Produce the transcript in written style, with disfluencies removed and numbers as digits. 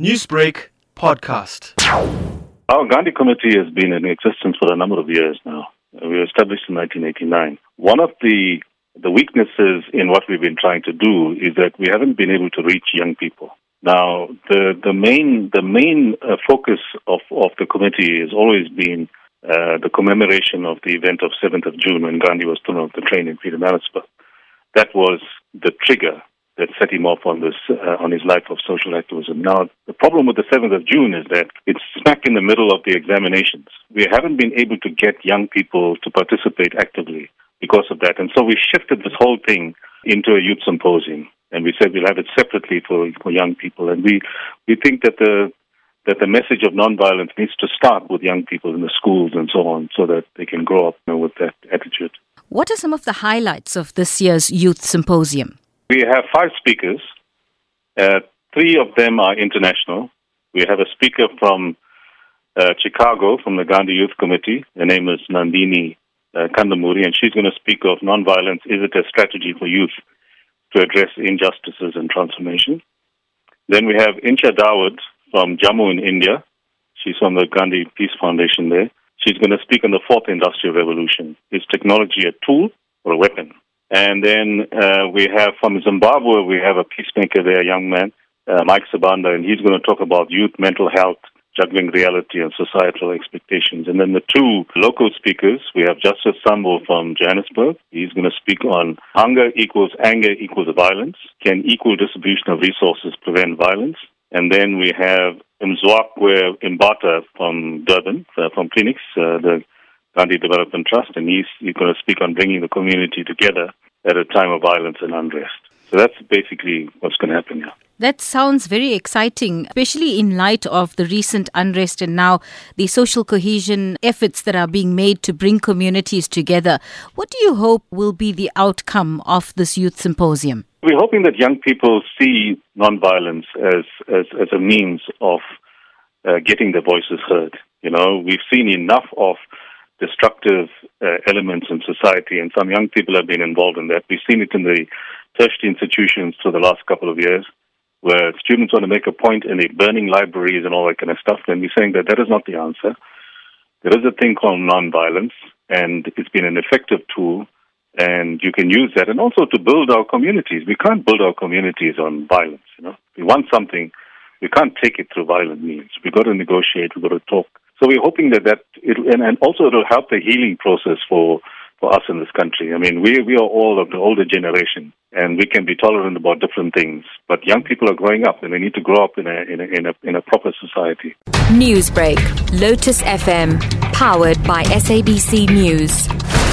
Newsbreak podcast. Our Gandhi Committee has been in existence for a number of years now. We were established in 1989. One of the weaknesses in what we've been trying to do is that we haven't been able to reach young people. Now, the main focus of the committee has always been the commemoration of the event of 7th of June when Gandhi was thrown off the train in Pietermaritzburg. That was the trigger that set him off on this on his life of social activism. Now, the problem with the 7th of June is that it's smack in the middle of the examinations. We haven't been able to get young people to participate actively because of that. And so we shifted this whole thing into a youth symposium. And we said we'll have it separately for young people. And we think that the message of nonviolence needs to start with young people in the schools and so on, so that they can grow up with that attitude. What are some of the highlights of this year's youth symposium? We have 5 speakers. 3 of them are international. We have a speaker from Chicago, from the Gandhi Youth Committee. Her name is Nandini Kandamuri, and she's going to speak of nonviolence. Is it a strategy for youth to address injustices and transformation? Then we have Incha Dawood from Jammu in India. She's from the Gandhi Peace Foundation there. She's going to speak on the 4th Industrial Revolution. Is technology a tool or a weapon? And then we have from Zimbabwe, we have a peacemaker there, a young man, Mike Sabanda, and he's going to talk about youth mental health, juggling reality and societal expectations. And then the 2 local speakers, we have Justice Sambo from Johannesburg. He's going to speak on hunger equals anger equals violence. Can equal distribution of resources prevent violence? And then we have Mzwakwe Mbata from Durban, from Phoenix, the Gandhi Development Trust, and he's going to speak on bringing the community together at a time of violence and unrest. So that's basically what's going to happen here. That sounds very exciting, especially in light of the recent unrest and now the social cohesion efforts that are being made to bring communities together. What do you hope will be the outcome of this youth symposium? We're hoping that young people see nonviolence as a means of getting their voices heard. You know, we've seen enough of destructive elements in society, and some young people have been involved in that. We've seen it in the tertiary institutions for the last couple of years, where students want to make a point and they're burning libraries and all that kind of stuff, and we're saying that is not the answer. There is a thing called nonviolence, and it's been an effective tool, and you can use that, and also to build our communities. We can't build our communities on violence. You know, we want something, we can't take it through violent means. We've got to negotiate, we've got to talk. So we're hoping that it'll help the healing process for us in this country. I mean, we are all of the older generation, and we can be tolerant about different things. But young people are growing up, and they need to grow up in a proper society. Newsbreak, Lotus FM, powered by SABC News.